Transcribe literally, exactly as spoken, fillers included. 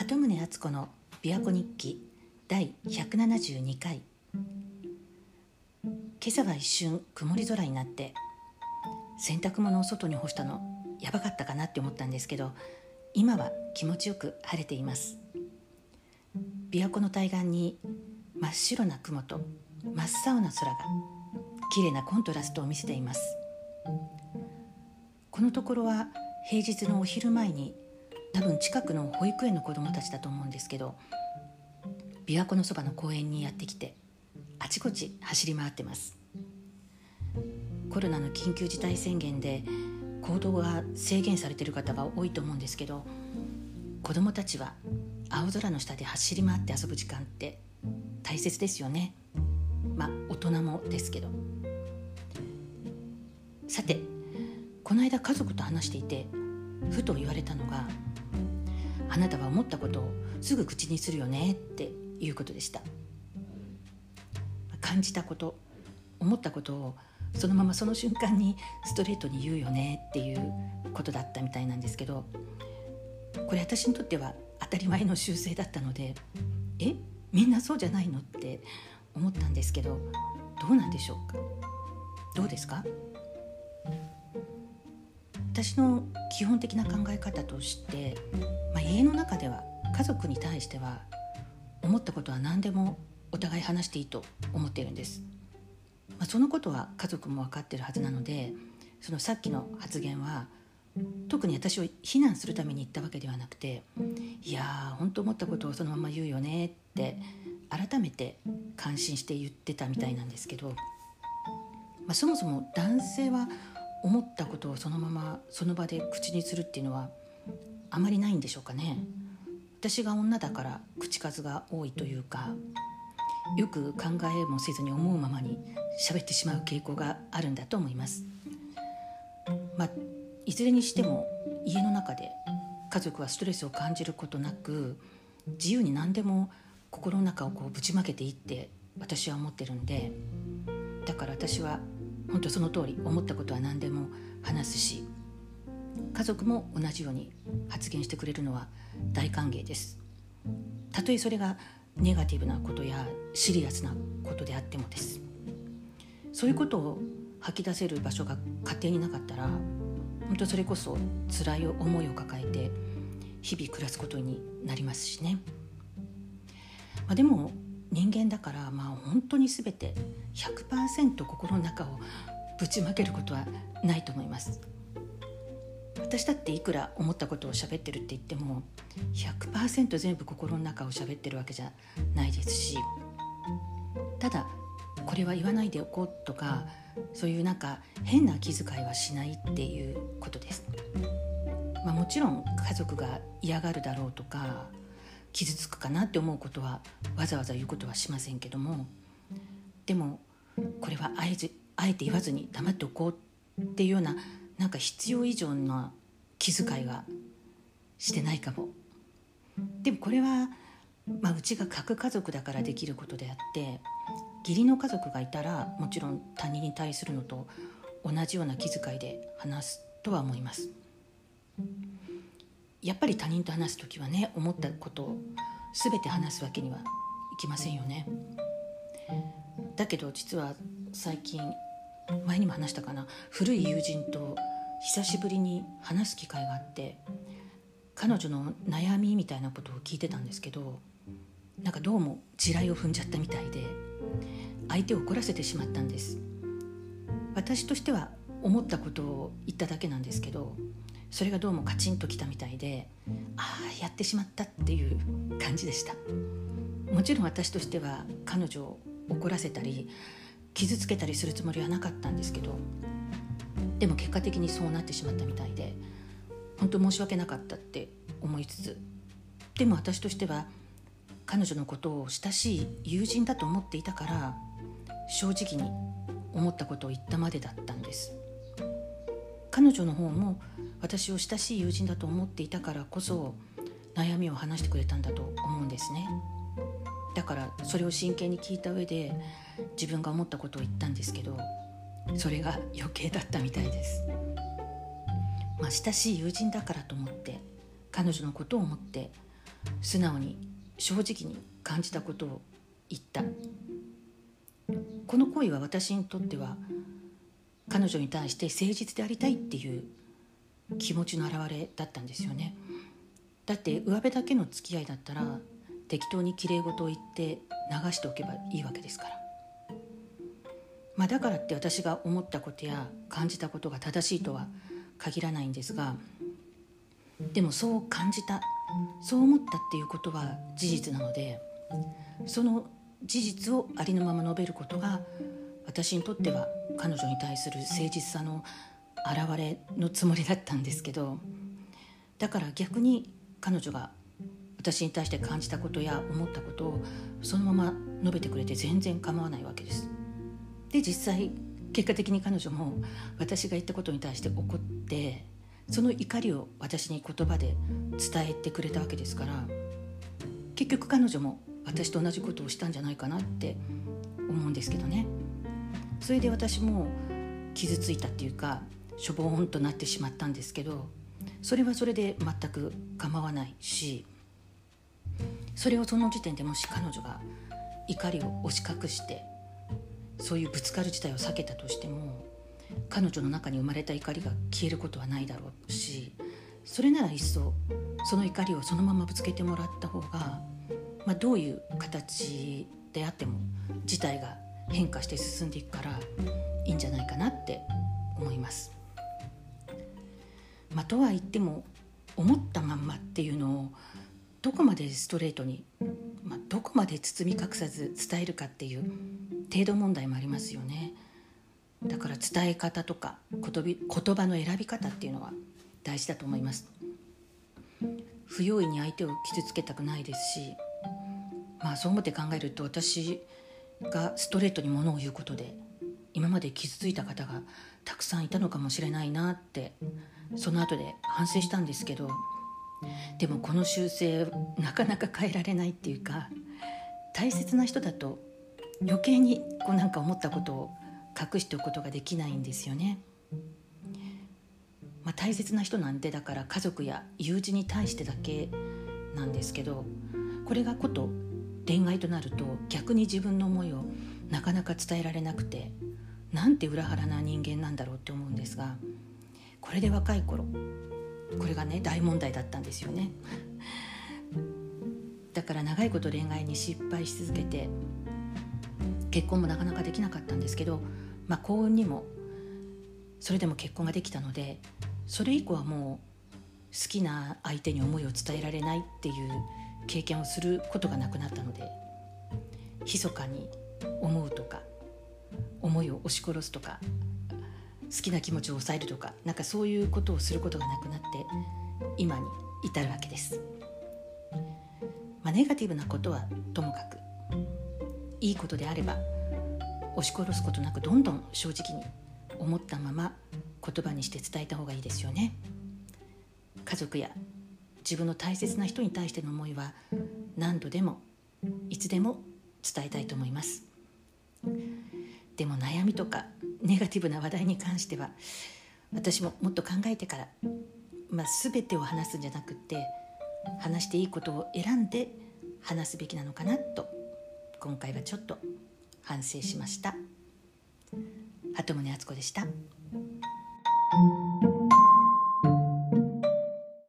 鳩宗敦子の琵琶湖日記だいひゃくななじゅうにかい。今朝は一瞬曇り空になって、洗濯物を外に干したのやばかったかなって思ったんですけど、今は気持ちよく晴れています。琵琶湖の対岸に真っ白な雲と真っ青な空が綺麗なコントラストを見せています。このところは平日のお昼前に、多分近くの保育園の子どもたちだと思うんですけど、琵琶湖のそばの公園にやってきて、あちこち走り回ってます。コロナの緊急事態宣言で行動が制限されている方が多いと思うんですけど、子どもたちは青空の下で走り回って遊ぶ時間って大切ですよね。まあ大人もですけど。さて、この間家族と話していて、ふと言われたのが、あなたは思ったことをすぐ口にするよねっていうことでした。感じたこと、思ったことをそのままその瞬間にストレートに言うよねっていうことだったみたいなんですけど、これ私にとっては当たり前の習性だったので、えみんなそうじゃないのって思ったんですけど、どうなんでしょうか。どうですか。私の基本的な考え方として、まあ、家の中では家族に対しては思ったことは何でもお互い話していいと思っているんです、まあ、そのことは家族も分かっているはずなので、そのさっきの発言は特に私を非難するために言ったわけではなくて、いやー本当思ったことをそのまま言うよねって改めて感心して言ってたみたいなんですけど、まあ、そもそも男性は思ったことをそのままその場で口にするっていうのはあまりないんでしょうかね。私が女だから口数が多いというか、よく考えもせずに思うままに喋ってしまう傾向があるんだと思います、まあ、いずれにしても家の中で家族はストレスを感じることなく、自由に何でも心の中をこうぶちまけていって私は思ってるんで、だから私は本当その通り思ったことは何でも話すし、家族も同じように発言してくれるのは大歓迎です。たとえそれがネガティブなことやシリアスなことであってもです。そういうことを吐き出せる場所が家庭になかったら、本当それこそ辛い思いを抱えて日々暮らすことになりますしね、まあ、でも人間だから、まあ、本当に全て ひゃくパーセント 心の中をぶちまけることはないと思います。私だっていくら思ったことを喋ってるって言っても ひゃくパーセント 全部心の中を喋ってるわけじゃないですし、ただこれは言わないでおこうとか、そういうなんか変な気遣いはしないっていうことです。まあ、もちろん家族が嫌がるだろうとか傷つくかなって思うことはわざわざ言うことはしませんけども、でもこれはあえず、あえて言わずに黙っておこうっていうような、なんか必要以上の気遣いはしてないかも。でもこれは、まあ、うちが核家族だからできることであって、義理の家族がいたらもちろん他人に対するのと同じような気遣いで話すとは思います。やっぱり他人と話すときはね、思ったことを全て話すわけにはいきませんよね。だけど実は最近、前にも話したかな、古い友人と久しぶりに話す機会があって、彼女の悩みみたいなことを聞いてたんですけど、なんかどうも地雷を踏んじゃったみたいで、相手を怒らせてしまったんです。私としては思ったことを言っただけなんですけど、それがどうもカチンときたみたいで、ああやってしまったっていう感じでした。もちろん私としては彼女を怒らせたり傷つけたりするつもりはなかったんですけど、でも結果的にそうなってしまったみたいで、本当申し訳なかったって思いつつ、でも私としては彼女のことを親しい友人だと思っていたから、正直に思ったことを言ったまでだったんです。彼女の方も私を親しい友人だと思っていたからこそ悩みを話してくれたんだと思うんですね。だからそれを真剣に聞いた上で自分が思ったことを言ったんですけど、それが余計だったみたいです、まあ、親しい友人だからと思って、彼女のことを思って素直に正直に感じたことを言った。この行為は私にとっては彼女に対して誠実でありたいっていう気持ちの表れだったんですよね。だって上辺だけの付き合いだったら適当にきれい事を言って流しておけばいいわけですから、まあ、だからって私が思ったことや感じたことが正しいとは限らないんですが、でもそう感じた、そう思ったっていうことは事実なので、その事実をありのまま述べることが私にとっては彼女に対する誠実さの現れのつもりだったんですけど、だから逆に彼女が私に対して感じたことや思ったことをそのまま述べてくれて全然構わないわけです。で実際結果的に彼女も私が言ったことに対して怒って、その怒りを私に言葉で伝えてくれたわけですから、結局彼女も私と同じことをしたんじゃないかなって思うんですけどね。それで私も傷ついたっていうかしょぼーんとなってしまったんですけど、それはそれで全く構わないし、それをその時点でもし彼女が怒りを押し隠してそういうぶつかる事態を避けたとしても、彼女の中に生まれた怒りが消えることはないだろうし、それならいっそその怒りをそのままぶつけてもらった方が、まあ、どういう形であっても事態が変化して進んでいくからいいんじゃないかなって思います。まあ、とは言っても思ったまんまっていうのをどこまでストレートに、まあ、どこまで包み隠さず伝えるかっていう程度問題もありますよね。だから伝え方とか言葉の選び方っていうのは大事だと思います。不用意に相手を傷つけたくないですし、まあそう思って考えると私がストレートにものを言うことで今まで傷ついた方がたくさんいたのかもしれないなってその後で反省したんですけど、でもこの修正なかなか変えられないっていうか、大切な人だと余計にこうなんか思ったことを隠しておくことができないんですよね。まあ、大切な人なんで、だから家族や友人に対してだけなんですけど、これがこと恋愛となると逆に自分の思いをなかなか伝えられなくて、なんて裏腹な人間なんだろうって思うんですが、これで若い頃これがね大問題だったんですよね。だから長いこと恋愛に失敗し続けて結婚もなかなかできなかったんですけど、まあ、幸運にもそれでも結婚ができたので、それ以降はもう好きな相手に思いを伝えられないっていう経験をすることがなくなったので、密かに思うとか思いを押し殺すとか好きな気持ちを抑えるとか、なんかそういうことをすることがなくなって今に至るわけです。まあ、ネガティブなことはともかく、いいことであれば押し殺すことなくどんどん正直に思ったまま言葉にして伝えた方がいいですよね。家族や自分の大切な人に対しての思いは何度でもいつでも伝えたいと思います。でも悩みとかネガティブな話題に関しては私ももっと考えてから、まあ、全てを話すんじゃなくって話していいことを選んで話すべきなのかなと今回はちょっと反省しました。鳩宗敦子でした。